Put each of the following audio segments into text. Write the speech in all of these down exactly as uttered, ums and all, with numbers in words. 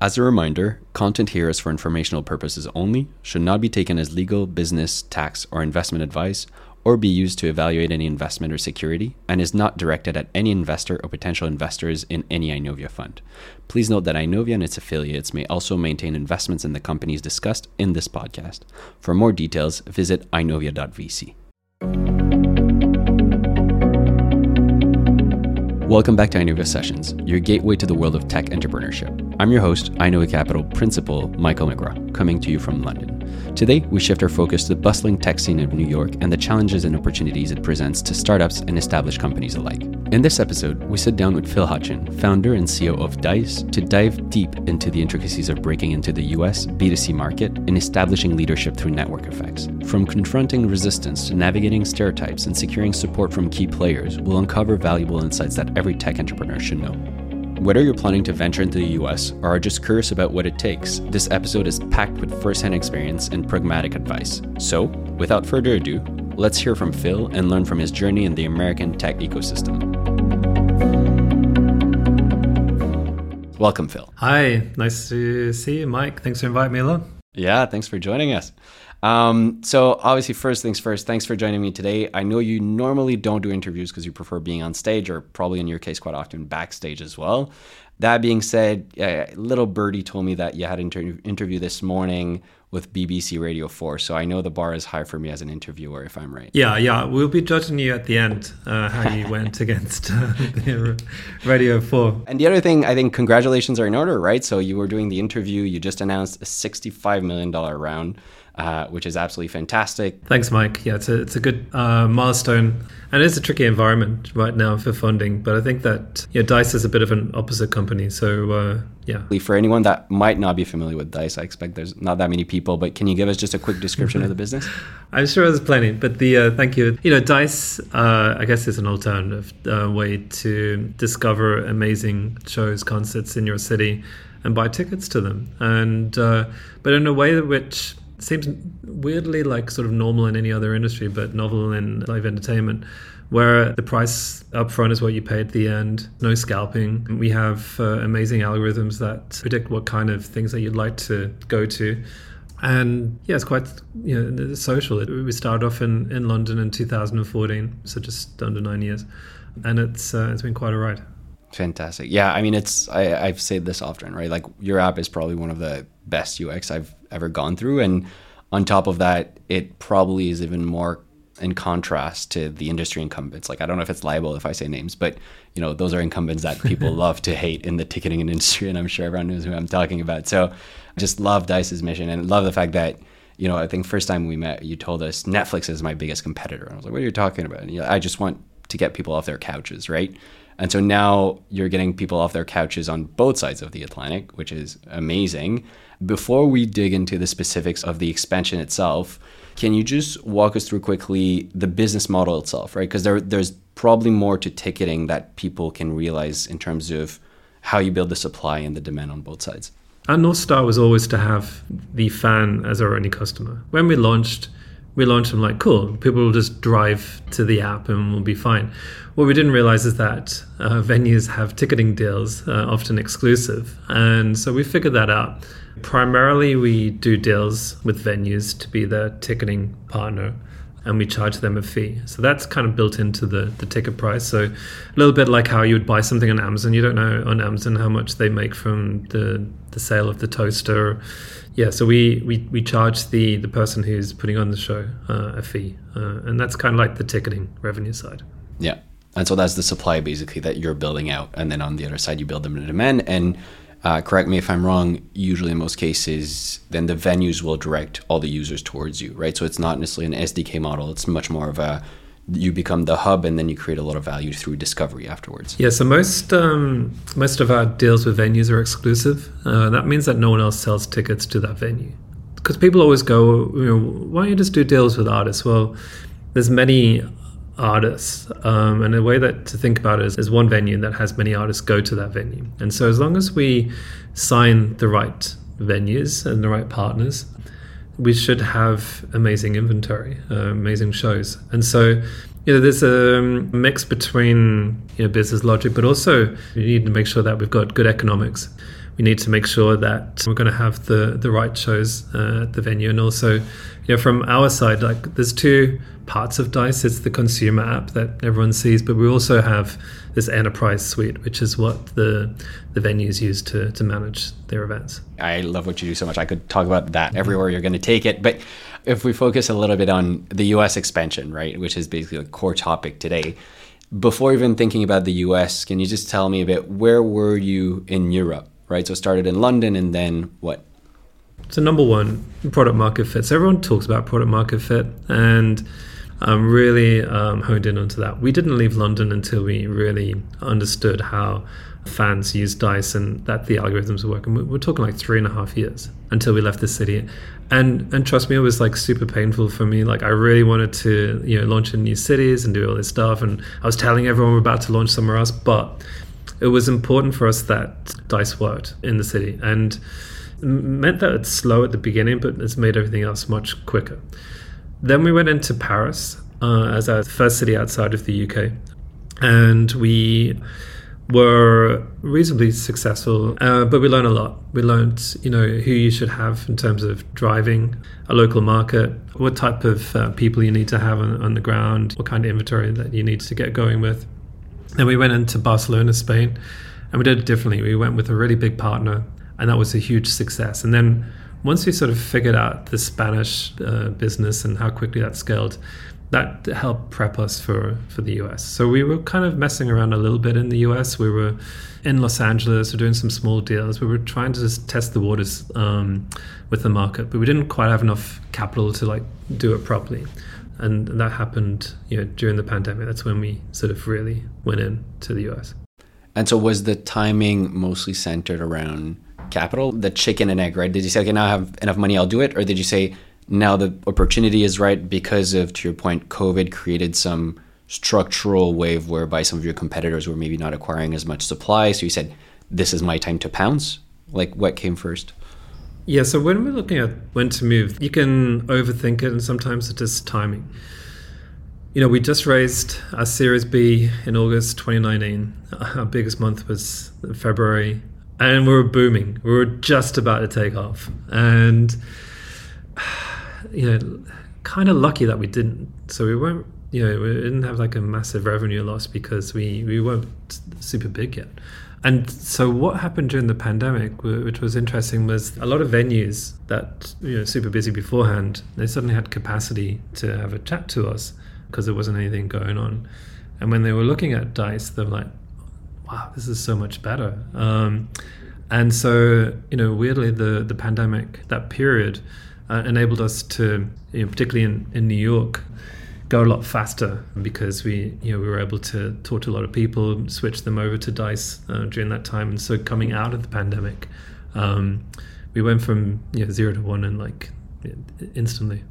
As a reminder, content here is for informational purposes only, should not be taken as legal, business, tax, or investment advice, or be used to evaluate any investment or security, and is not directed at any investor or potential investors in any Inovia fund. Please note that Inovia and its affiliates may also maintain investments in the companies discussed in this podcast. For more details, visit inovia dot v c. Welcome back to Inovia Sessions, your gateway to the world of tech entrepreneurship. I'm your host, Inovia Capital Principal Michael McGraw, coming to you from London. Today, we shift our focus to the bustling tech scene of New York and the challenges and opportunities it presents to startups and established companies alike. In this episode, we sit down with Phil Hutcheon, founder and C E O of DICE, to dive deep into the intricacies of breaking into the U S B two C market and establishing leadership through network effects. From confronting resistance to navigating stereotypes and securing support from key players, we'll uncover valuable insights that every tech entrepreneur should know. Whether you're planning to venture into the U S or are just curious about what it takes, this episode is packed with first-hand experience and pragmatic advice. So, without further ado, let's hear from Phil and learn from his journey in the American tech ecosystem. Welcome, Phil. Hi, nice to see you, Mike. Thanks for inviting me along. Yeah, thanks for joining us. Um, so obviously, first things first, thanks for joining me today. I know you normally don't do interviews because you prefer being on stage, or probably in your case quite often backstage as well. That being said, uh, little birdie told me that you had an inter- interview this morning with B B C Radio four, so I know the bar is high for me as an interviewer, if I'm right. Yeah, yeah, we'll be judging you at the end, uh, how you went against uh, Radio four. And the other thing, I think congratulations are in order, right? So you were doing the interview, you just announced a sixty-five million dollars round, Uh, which is absolutely fantastic. Thanks, Mike. Yeah, it's a, it's a good uh, milestone. And it's a tricky environment right now for funding. But I think that yeah, DICE is a bit of an opposite company. So, uh, yeah. For anyone that might not be familiar with DICE, I expect there's not that many people. But can you give us just a quick description of the business? I'm sure there's plenty. But the uh, thank you. You know, DICE, uh, I guess, is an alternative uh, way to discover amazing shows, concerts in your city and buy tickets to them. And uh, but in a way which seems weirdly like sort of normal in any other industry, but novel in live entertainment, where the price up front is what you pay at the end, no scalping. We have uh, amazing algorithms that predict what kind of things that you'd like to go to. And yeah, it's quite you know, social. We started off in, in London in two thousand fourteen, so just under nine years. And it's uh, it's been quite a ride. Fantastic. Yeah, I mean, it's I, I've said this often, right? Like your app is probably one of the best U X I've ever gone through. And on top of that, it probably is even more in contrast to the industry incumbents. Like, I don't know if it's liable if I say names, but you know, those are incumbents that people love to hate in the ticketing industry. And I'm sure everyone knows who I'm talking about. So I just love DICE's mission and love the fact that, you know, I think first time we met, you told us Netflix is my biggest competitor. And I was like, what are you talking about? And you know, I just want to get people off their couches, right? And so now you're getting people off their couches on both sides of the Atlantic, which is amazing. Before we dig into the specifics of the expansion itself, can you just walk us through quickly the business model itself, right? Because there, there's probably more to ticketing that people can realize in terms of how you build the supply and the demand on both sides. Our North Star was always to have the fan as our only customer. When we launched, we launched them like, cool, people will just drive to the app and we'll be fine. What we didn't realize is that uh, venues have ticketing deals, uh, often exclusive. And so we figured that out. Primarily, we do deals with venues to be their ticketing partner, and we charge them a fee. So that's kind of built into the, the ticket price. So a little bit like how you would buy something on Amazon. You don't know on Amazon how much they make from the, the sale of the toaster. Yeah, so we, we, we charge the, the person who's putting on the show uh, a fee. Uh, and that's kind of like the ticketing revenue side. Yeah, and so that's the supply basically that you're building out. And then on the other side, you build them in demand. And uh, correct me if I'm wrong, usually in most cases, then the venues will direct all the users towards you, right? So it's not necessarily an S D K model. It's much more of a, you become the hub and then you create a lot of value through discovery afterwards. Yeah, so most um, most of our deals with venues are exclusive. Uh, that means that no one else sells tickets to that venue. Because people always go, you know, why don't you just do deals with artists? Well, there's many artists. Um, and the way that to think about it is, is one venue that has many artists go to that venue. And so as long as we sign the right venues and the right partners, we should have amazing inventory, uh, amazing shows. And so, you know, there's a mix between, you know, business logic, but also we need to make sure that we've got good economics. we need to make sure that we're going to have the, the right shows uh, at the venue. And also, you know, from our side, like there's two parts of DICE. It's the consumer app that everyone sees, but we also have this enterprise suite, which is what the the venues use to to manage their events. I love what you do so much. I could talk about that everywhere you're going to take it. But if we focus a little bit on the U S expansion, right, which is basically a core topic today, before even thinking about the U S, can you just tell me a bit, where were you in Europe, right? So started in London and then what? So number one, product market fit. So everyone talks about product market fit, and I'm really um, honed in onto that. We didn't leave London until we really understood how fans use DICE and that the algorithms work. And we're talking like three and a half years until we left the city. And and trust me, it was like super painful for me. Like I really wanted to, you know, launch in new cities and do all this stuff. And I was telling everyone we're about to launch somewhere else, but it was important for us that DICE worked in the city, and it meant that it's slow at the beginning, but it's made everything else much quicker. Then we went into Paris uh, as our first city outside of the U K, and we were reasonably successful, uh, but we learned a lot. We learned, you know, who you should have in terms of driving a local market, what type of uh, people you need to have on, on the ground, what kind of inventory that you need to get going with. Then we went into Barcelona, Spain, and we did it differently. We went with a really big partner, and that was a huge success. And then once we sort of figured out the Spanish uh, business and how quickly that scaled, that helped prep us for, for the U S. So we were kind of messing around a little bit in the U S. We were in Los Angeles, we're doing some small deals. We were trying to just test the waters um, with the market, but we didn't quite have enough capital to like do it properly. And that happened, you know, during the pandemic. That's when we sort of really went in to the U S. And so was the timing mostly centered around capital, the chicken and egg, right? Did you say, okay, now I have enough money, I'll do it? Or did you say, now the opportunity is right because of, to your point, COVID created some structural wave whereby some of your competitors were maybe not acquiring as much supply. So you said, this is my time to pounce? Like what came first? Yeah, so when we're looking at when to move, you can overthink it, and sometimes it's just timing. You know, we just raised our Series B in August twenty nineteen. Our biggest month was February. And we were booming. We were just about to take off. And, you know, kind of lucky that we didn't. So we weren't, you know, we didn't have like a massive revenue loss because we, we weren't super big yet. And so what happened during the pandemic, which was interesting, was a lot of venues that, you know, super busy beforehand, they suddenly had capacity to have a chat to us because there wasn't anything going on. And when they were looking at DICE, they were like, wow, this is so much better. Um, and so, you know, weirdly, the, the pandemic, that period, uh, enabled us to, you know, particularly in, in New York, go a lot faster because we, you know, we were able to talk to a lot of people, switch them over to DICE uh, during that time. And so coming out of the pandemic, um, we went from, you know, zero to one and like instantly.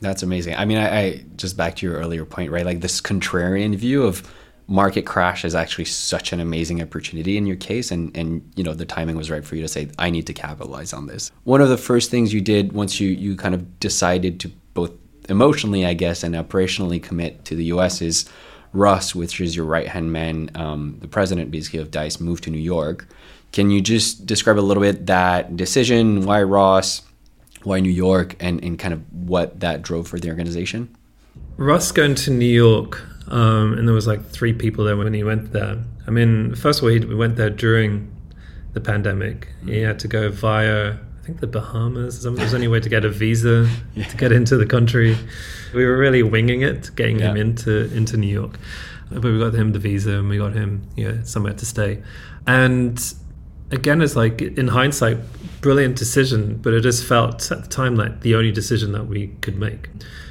That's amazing. I mean, I, I just back to your earlier point, right? Like this contrarian view of market crash is actually such an amazing opportunity in your case, and and you know the timing was right for you to say, I need to capitalize on this. One of the first things you did once you you kind of decided to both emotionally, I guess, and operationally commit to the U S is Russ, which is your right hand man, um, the president basically of DICE, moved to New York. Can you just describe a little bit that decision? Why Russ? Why New York? And and kind of what that drove for the organization? Russ going to New York. Um, and there was like three people there when he went there. I mean, first of all, he went there during the pandemic. He had to go via, I think, the Bahamas. There was only way to get a visa yeah. to get into the country. We were really winging it, getting yeah. him into into New York. But we got him the visa, and we got him you know, somewhere to stay. And again, it's like, in hindsight, brilliant decision, but it just felt at the time like the only decision that we could make.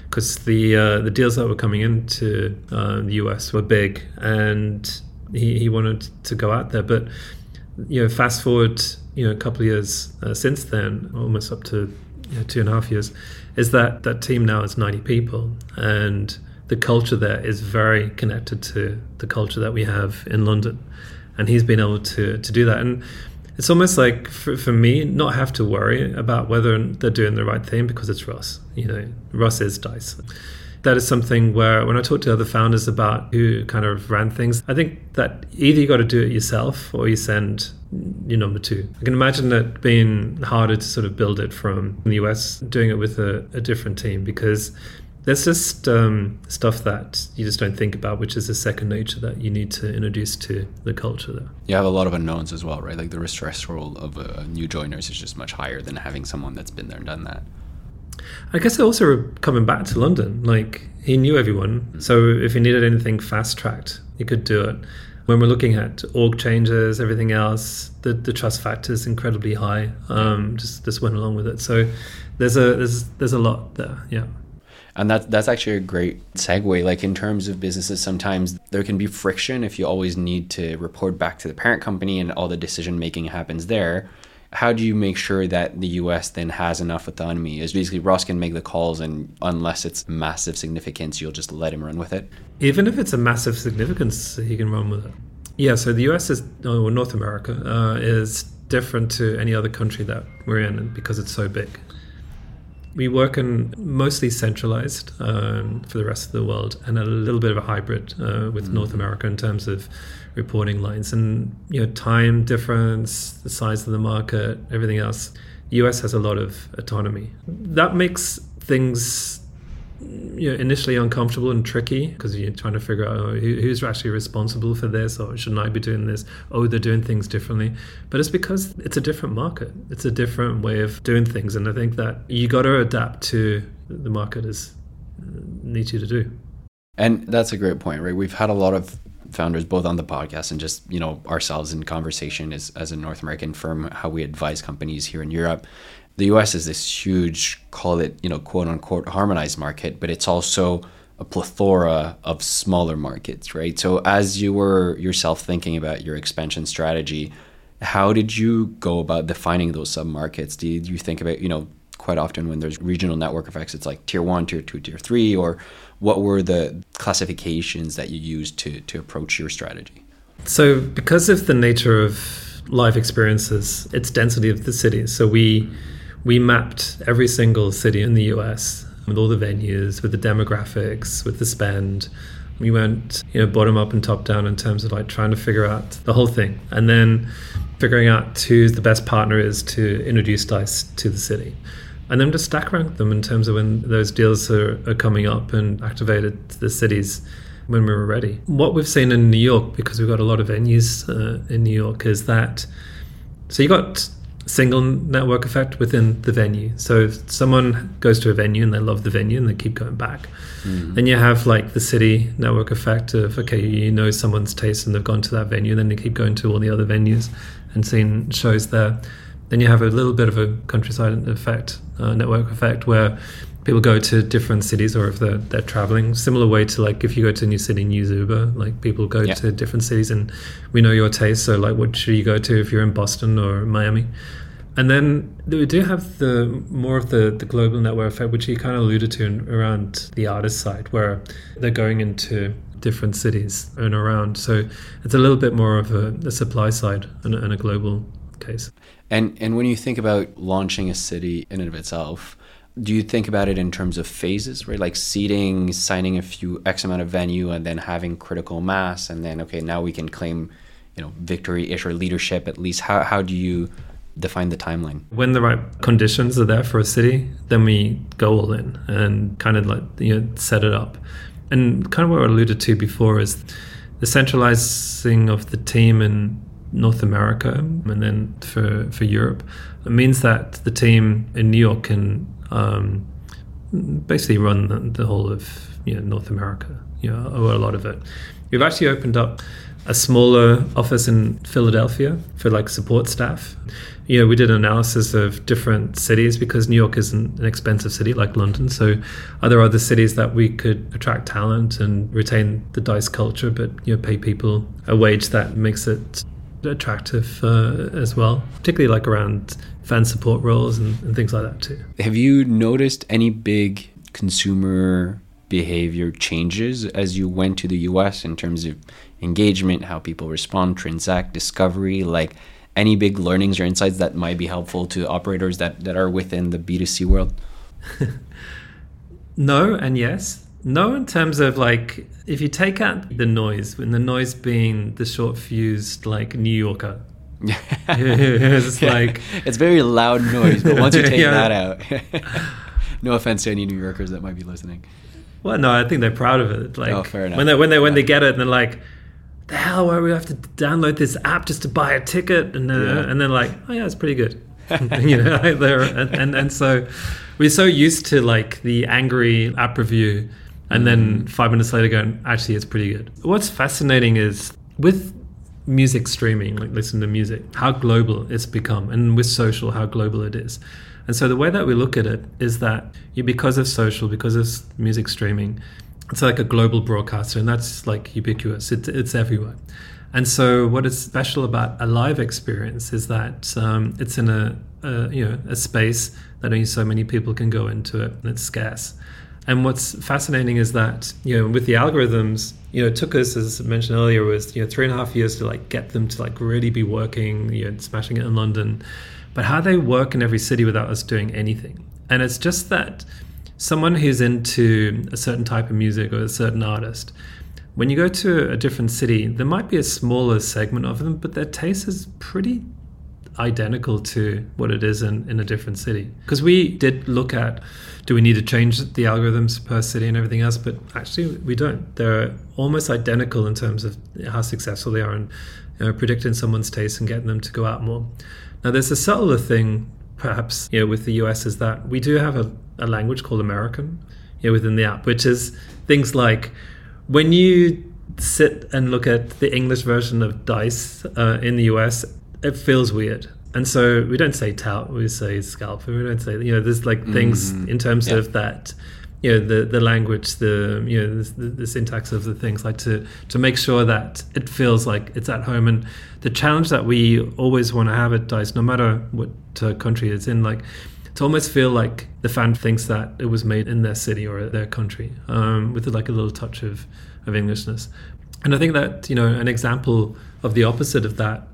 Because the uh, the deals that were coming into uh, the U S were big, and he, he wanted to go out there. But you know, fast forward you know a couple of years uh, since then, almost up to you know, two and a half years, is that that team now is ninety people, and the culture there is very connected to the culture that we have in London, and he's been able to to do that. And it's almost like, for, for me, not have to worry about whether they're doing the right thing because it's Russ. You know, Russ is DICE. that is something where when I talk to other founders about who kind of ran things, I think that either you got to do it yourself or you send your number two. I can imagine that being harder to sort of build it from the U S, doing it with a, a different team, because there's just um, stuff that you just don't think about, which is a second nature that you need to introduce to the culture there. You have a lot of unknowns as well, right? Like the risk threshold of uh, new joiners is just much higher than having someone that's been there and done that. I guess they're also coming back to London. Like, he knew everyone. Mm-hmm. So if he needed anything fast-tracked, he could do it. When we're looking at org changes, everything else, the, the trust factor is incredibly high. Um, just just went along with it. So there's a there's there's a lot there, yeah. And that, that's actually a great segue. Like, in terms of businesses, sometimes there can be friction if you always need to report back to the parent company and all the decision-making happens there. How do you make sure that the U S then has enough autonomy? Is basically Ross can make the calls, and unless it's massive significance, you'll just let him run with it? Even if it's a massive significance, he can run with it. Yeah, so the U S is, or North America, uh, is different to any other country that we're in because it's so big. We work in mostly centralized um, for the rest of the world, and a little bit of a hybrid uh, with mm-hmm. North America in terms of reporting lines and, you know, time difference, the size of the market, everything else. The U S has a lot of autonomy. That makes things, you know, initially uncomfortable and tricky, because you're trying to figure out, oh, who's actually responsible for this, or shouldn't I be doing this? Oh, they're doing things differently. But it's because it's a different market. It's a different way of doing things. And I think that you got to adapt to the market as needs you to do. And that's a great point, right? We've had a lot of founders both on the podcast and just, you know, ourselves in conversation as, as a North American firm, how we advise companies here in Europe. The U S is this huge, call it, you know, quote unquote, harmonized market, but it's also a plethora of smaller markets, right? So as you were yourself thinking about your expansion strategy, how did you go about defining those sub-markets? Did you think about, you know, quite often when there's regional network effects, it's like tier one, tier two, tier three, or what were the classifications that you used to, to approach your strategy? So because of the nature of life experiences, it's density of the city. So we... We mapped every single city in the U S with all the venues, with the demographics, with the spend. We went, you know, bottom up and top down in terms of like trying to figure out the whole thing, and then figuring out who the best partner is to introduce DICE to the city. And then just stack rank them in terms of when those deals are, are coming up, and activated the cities when we were ready. What we've seen in New York, because we've got a lot of venues uh, in New York, is that, so you got single network effect within the venue. So if someone goes to a venue and they love the venue and they keep going back, mm. then you have like the city network effect of, okay, you know someone's taste and they've gone to that venue, then they keep going to all the other venues and seeing shows there. Then you have a little bit of a countryside effect, uh, network effect, where people go to different cities, or if they're, they're traveling, similar way to like if you go to a new city and use Uber, like people go yeah. to different cities, and we know your taste. So like, what should you go to if you're in Boston or Miami? And then we do have the more of the, the global network effect, which you kind of alluded to in, around the artist side, where they're going into different cities and around. So it's a little bit more of a, a supply side and, and a global case. And and when you think about launching a city in and of itself, do you think about it in terms of phases, right? Like seeding, signing a few X amount of venue, and then having critical mass, and then, okay, now we can claim, you know, victory-ish or leadership at least. How how do you define the timeline? When the right conditions are there for a city, then we go all in and kind of like, you know, set it up. And kind of what I alluded to before is the centralizing of the team in North America, and then for, for Europe, it means that the team in New York can Um, basically run the, the whole of, you know, North America, you know, or a lot of it. We've actually opened up a smaller office in Philadelphia for like support staff. You know, we did an analysis of different cities, because New York isn't an expensive city like London. So are there other cities that we could attract talent and retain the DICE culture, but, you know, pay people a wage that makes it attractive uh, as well, particularly like around fan support roles and, and things like that too. Have you noticed any big consumer behavior changes as you went to the U S in terms of engagement, how people respond, transact, discovery, like any big learnings or insights that might be helpful to operators that, that are within the B two C world? No and yes. No, in terms of like, if you take out the noise, and the noise being the short-fused like New Yorker. It's like it's very loud noise, but once you take yeah. that out, no offense to any New Yorkers that might be listening. Well, no, I think they're proud of it. Like, oh, fair enough. When they when they when yeah. they get it, and they're like, "The hell, why do we have to download this app just to buy a ticket?" And uh, yeah. and then like, "Oh yeah, it's pretty good." You know, like they're, and, and and so we're so used to like the angry app review. And then five minutes later going, actually, it's pretty good. What's fascinating is with music streaming, like listen to music, how global it's become. And with social, how global it is. And so the way that we look at it is that you, because of social, because of music streaming, it's like a global broadcaster. And that's like ubiquitous. It, it's everywhere. And so what is special about a live experience is that um, it's in a, a, you know, a space that only so many people can go into it. And it's scarce. And what's fascinating is that, you know, with the algorithms, you know, it took us, as mentioned earlier, was, you know, three and a half years to like get them to like really be working, you know, smashing it in London, but how they work in every city without us doing anything. And it's just that someone who's into a certain type of music or a certain artist, when you go to a different city, there might be a smaller segment of them, but their taste is pretty identical to what it is in, in a different city. Because we did look at, do we need to change the algorithms per city and everything else? But actually, we don't. They're almost identical in terms of how successful they are in, you know, predicting someone's taste and getting them to go out more. Now, there's a subtler thing, perhaps, you know, with the U S is that we do have a, a language called American, you know, within the app, which is things like when you sit and look at the English version of DICE uh, in the U S, it feels weird. And so we don't say tout, we say scalp. We don't say, you know, there's like things mm, in terms yeah. of that, you know, the, the language, the, you know, the, the syntax of the things, like to, to make sure that it feels like it's at home. And the challenge that we always want to have at DICE, no matter what uh, country it's in, like to almost feel like the fan thinks that it was made in their city or their country um, with like a little touch of, of Englishness. And I think that, you know, an example of the opposite of that,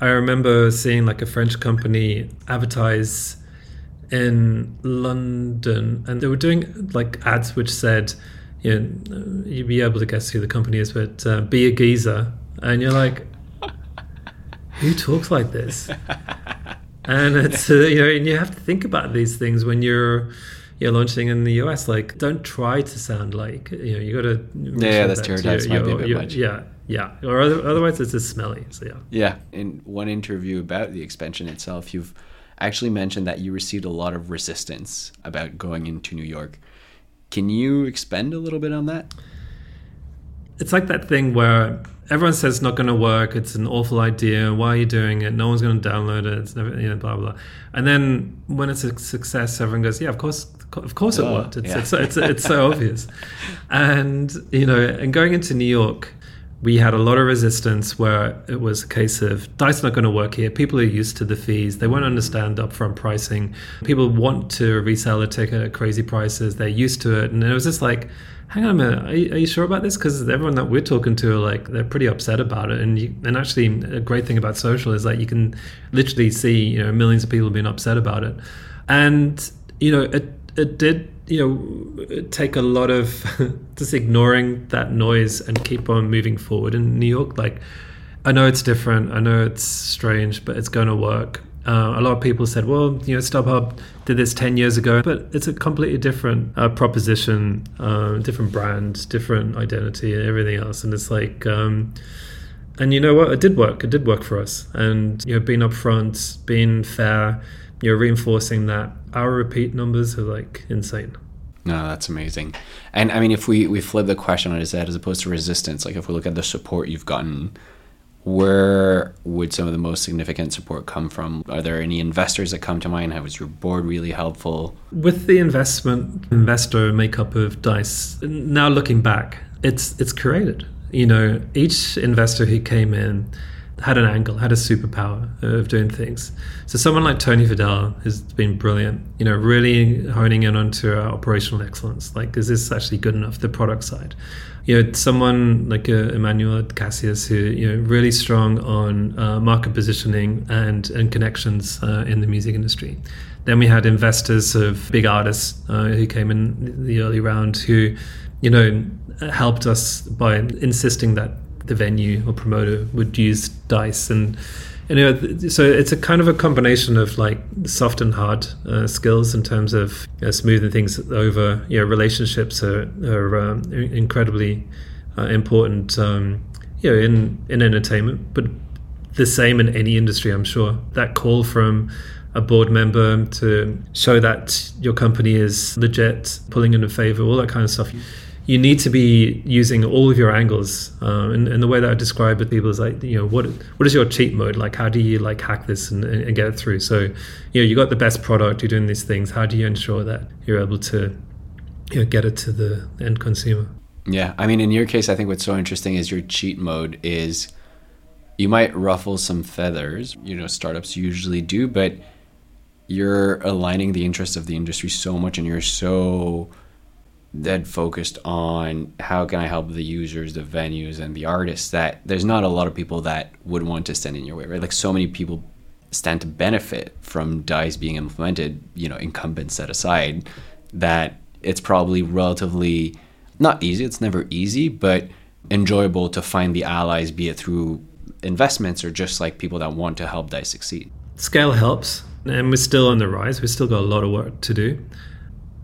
I remember seeing like a French company advertise in London, and they were doing like ads which said, you know, you'd be able to guess who the company is, but uh, be a geezer. And you're like, who talks like this? And it's, uh, you know, and you have to think about these things when you're, you're launching in the U S. Like, don't try to sound like, you know, you got to. Yeah, yeah, that's true. That's might be a bit much. Yeah. Yeah, or other, otherwise it's just smelly, so yeah. Yeah, in one interview about the expansion itself, you've actually mentioned that you received a lot of resistance about going into New York. Can you expand a little bit on that? It's like that thing where everyone says it's not going to work, it's an awful idea, why are you doing it, no one's going to download it, it's never, you know, blah, blah. And then when it's a success, everyone goes, yeah, of course, of course oh, it worked. It's, yeah. it's, it's, it's, it's so obvious. And, you know, and going into New York, we had a lot of resistance where it was a case of DICE not going to work here. People are used to the fees. They won't understand upfront pricing. People want to resell a ticket at crazy prices. They're used to it. And it was just like, hang on a minute, are you, are you sure about this? Because everyone that we're talking to, are like, they're pretty upset about it. And you, and actually, a great thing about social is that you can literally see, you know, millions of people being upset about it. And, you know, it it did. You know, take a lot of just ignoring that noise and keep on moving forward in New York. Like, I know it's different, I know it's strange, but it's going to work. Uh, a lot of people said, well, you know, StubHub did this ten years ago, but it's a completely different uh, proposition, uh, different brand, different identity and everything else. And it's like, um, and you know what? It did work. It did work for us. And, you know, being upfront, being fair, you're reinforcing that our repeat numbers are like insane. No, that's amazing. And I mean, if we, we flip the question on its head as opposed to resistance, like if we look at the support you've gotten, where would some of the most significant support come from? Are there any investors that come to mind? How was your board really helpful? With the investment investor makeup of DICE, now looking back, it's it's created. You know, each investor who came in had an angle, had a superpower of doing things. So someone like Tony Vidal has been brilliant, you know, really honing in onto our operational excellence. Like, is this actually good enough, the product side? You know, someone like uh, Emmanuel Cassius, who, you know, really strong on uh, market positioning and, and connections uh, in the music industry. Then we had investors of big artists uh, who came in the early round who, you know, helped us by insisting that the venue or promoter would use DICE. And, and you know, so it's a kind of a combination of like soft and hard uh, skills in terms of you know, smoothing things over. You know, relationships are, are um, incredibly uh, important, um, you know, in, in entertainment, but the same in any industry, I'm sure. That call from a board member to show that your company is legit, pulling in a favor, all that kind of stuff. You need to be using all of your angles. Uh, and, and the way that I describe with people is like, you know, what what is your cheat mode? Like, how do you like hack this and, and get it through? So, you know, you got the best product, you're doing these things. How do you ensure that you're able to, you know, get it to the end consumer? Yeah, I mean, in your case, I think what's so interesting is your cheat mode is you might ruffle some feathers, you know, startups usually do, but you're aligning the interests of the industry so much, and you're so dead focused on how can I help the users, the venues, and the artists, that there's not a lot of people that would want to stand in your way, right? Like, so many people stand to benefit from DICE being implemented, you know, incumbents set aside, that it's probably relatively not easy. It's never easy, but enjoyable to find the allies, be it through investments or just like people that want to help DICE succeed. Scale helps, and we're still on the rise. We've still got a lot of work to do.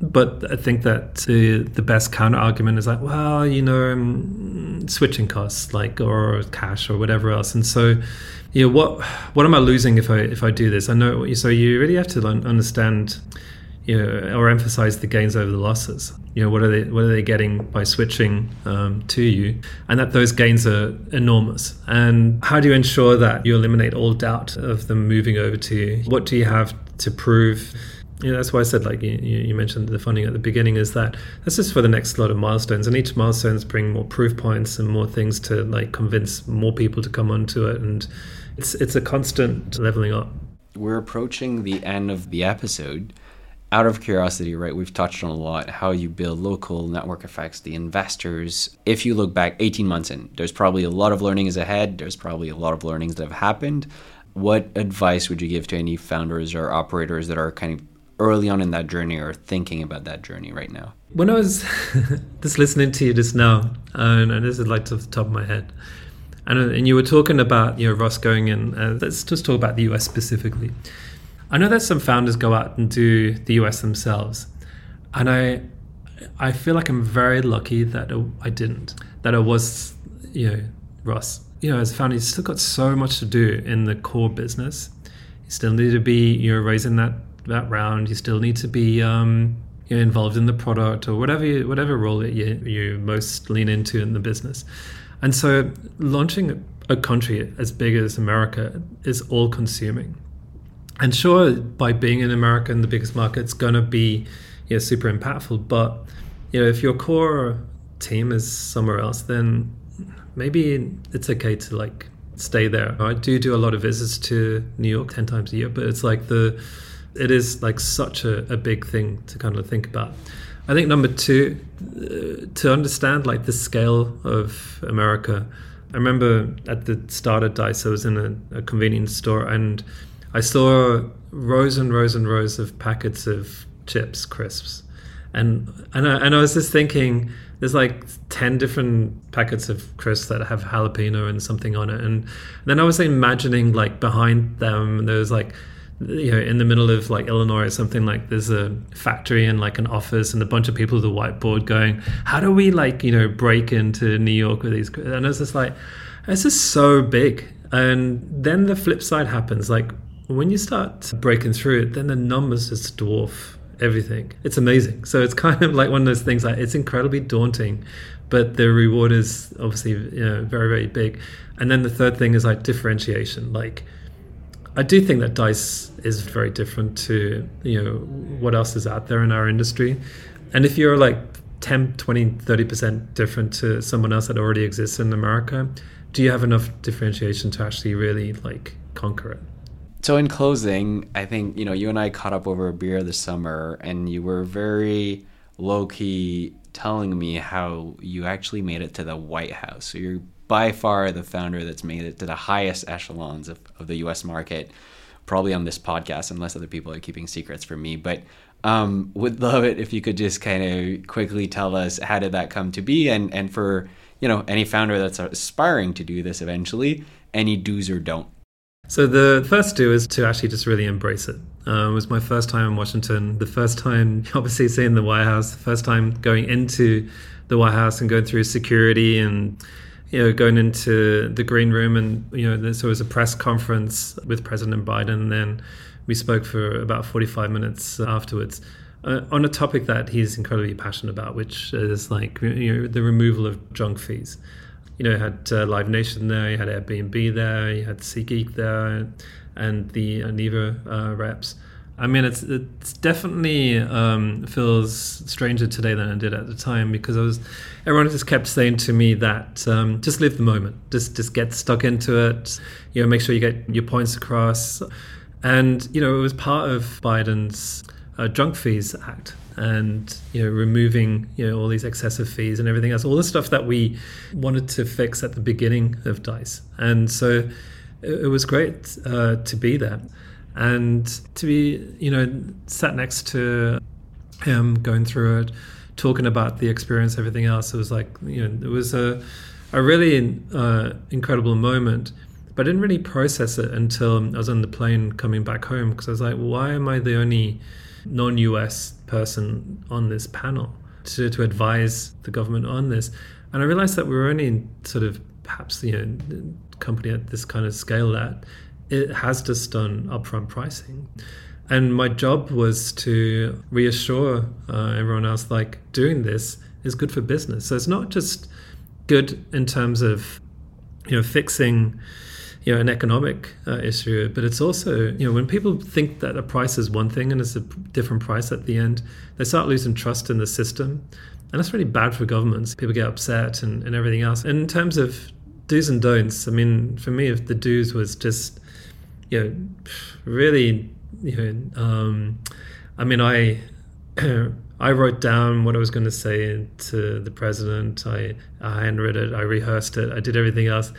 But I think that the, the best counter argument is like, well, you know, um, switching costs, like, or cash or whatever else. And so, you know, what what am I losing if I if I do this? I know. So you really have to understand, you know, or emphasize the gains over the losses. You know, what are they what are they getting by switching um, to you, and that those gains are enormous. And how do you ensure that you eliminate all doubt of them moving over to you? What do you have to prove? Yeah, that's why I said, like you, you mentioned the funding at the beginning, is that that's just for the next lot of milestones, and each milestone's bring more proof points and more things to like convince more people to come onto it, and it's it's a constant leveling up. We're approaching the end of the episode. Out of curiosity, right, we've touched on a lot, how you build local network effects, the investors. If you look back eighteen months in, there's probably a lot of learnings ahead. There's probably a lot of learnings that have happened. What advice would you give to any founders or operators that are kind of early on in that journey or thinking about that journey right now? When I was just listening to you just now, and this is like to the top of my head, and, and you were talking about, you know, Russ going in, uh, let's just talk about the U S specifically. I know that some founders go out and do the U S themselves, and I I feel like I'm very lucky that I didn't, that I was, you know, Russ. You know, as a founder, he's still got so much to do in the core business. You still need to be, you know, raising that that round. You still need to be um, you know, involved in the product or whatever you, whatever role that you, you most lean into in the business. And so launching a country as big as America is all-consuming. And sure, by being in America and the biggest market, it's going to be, you know, super impactful. But, you know, if your core team is somewhere else, then maybe it's okay to like stay there. I do do a lot of visits to New York ten times a year, but it's like the... It is like such a, a big thing to kind of think about. I think number two, uh, to understand like the scale of America. I remember at the start of DICE, I was in a, a convenience store, and I saw rows and rows and rows of packets of chips, crisps. And and I, and I was just thinking, there's like ten different packets of crisps that have jalapeno and something on it. And then I was imagining like behind them, there was like, you know, in the middle of like Illinois or something, like there's a factory and like an office and a bunch of people with a whiteboard going, how do we like, you know, break into New York with these? And it's just like, this is so big. And then the flip side happens. Like when you start breaking through it, then the numbers just dwarf everything. It's amazing. So it's kind of like one of those things, like it's incredibly daunting, but the reward is obviously, you know, very, very big. And then the third thing is like differentiation. Like, I do think that DICE is very different to, you know, what else is out there in our industry. And if you're like ten, twenty, thirty percent different to someone else that already exists in America, do you have enough differentiation to actually really like conquer it? So in closing, I think, you know, you and I caught up over a beer this summer, and you were very low-key telling me how you actually made it to the White House. So you're by far the founder that's made it to the highest echelons of, of the U S market. probably on this podcast, unless other people are keeping secrets from me. But um, would love it if you could just kind of quickly tell us, how did that come to be? And, and for, you know, any founder that's aspiring to do this eventually, any do's or don't. So the first do is to actually just really embrace it. Um, it was my first time in Washington, the first time obviously seeing the White House, the first time going into the White House and going through security and, you know, going into the green room. And, you know, there was a press conference with President Biden, and then we spoke for about forty-five minutes afterwards uh, on a topic that he's incredibly passionate about, which is like, you know, the removal of junk fees. You know, you had uh, Live Nation there, you had Airbnb there, you had SeatGeek there, and the Inovia uh, reps. I mean, it's it's definitely um, feels stranger today than it did at the time, because I was, everyone just kept saying to me that um, just live the moment, just just get stuck into it, you know, make sure you get your points across. And, you know, it was part of Biden's uh, Junk Fees Act. And, you know, removing, you know, all these excessive fees and everything else, all the stuff that we wanted to fix at the beginning of DICE. And so it, it was great uh, to be there and to be, you know, sat next to him going through it, talking about the experience, everything else. It was like, you know, it was a, a really uh, incredible moment. But I didn't really process it until I was on the plane coming back home, because I was like, why am I the only non-U S person on this panel to, to advise the government on this? And I realized that we were only sort of perhaps, you know, company at this kind of scale that it has just done upfront pricing. And my job was to reassure uh, everyone else, like, doing this is good for business. So it's not just good in terms of, you know, fixing, you know, an economic uh, issue, but it's also, you know, when people think that a price is one thing and it's a different price at the end, they start losing trust in the system. And that's really bad for governments. People get upset and, and everything else. And in terms of do's and don'ts, I mean, for me, if the do's was just, you know, really, you know, um, I mean, I I wrote down what I was going to say to the president. I, I handwrote it, I rehearsed it, I did everything else.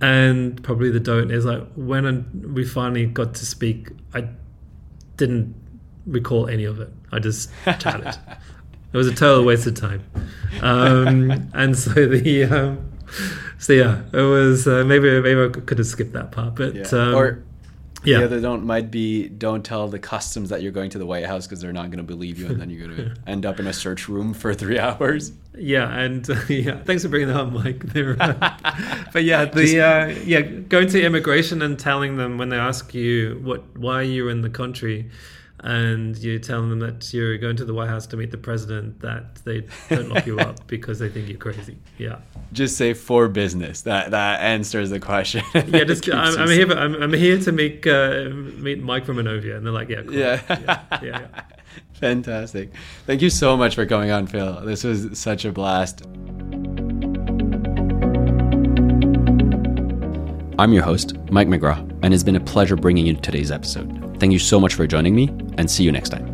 And probably the don't is like, when we finally got to speak, I didn't recall any of it. I just chatted. It was a total waste of time. Um, and so the um, so yeah, it was uh, maybe maybe I could have skipped that part, but yeah. Um, or yeah. The other don't might be, don't tell the customs that you're going to the White House, because they're not going to believe you, and then you're going to end up in a search room for three hours. Yeah, and uh, yeah, thanks for bringing that up, Mike. Uh, but yeah, the Just, uh, yeah, going to immigration and telling them, when they ask you what why you're in the country, and you're telling them that you're going to the White House to meet the president, that they don't lock you up because they think you're crazy. Yeah. Just say for business. That that answers the question. Yeah, just I'm, I'm here. I'm, I'm here to make uh, meet Mike from Inovia, and they're like, yeah, cool. yeah. yeah, yeah, yeah. Fantastic. Thank you so much for coming on, Phil. This was such a blast. I'm your host, Mike McGraw, and it's been a pleasure bringing you today's episode. Thank you so much for joining me, and see you next time.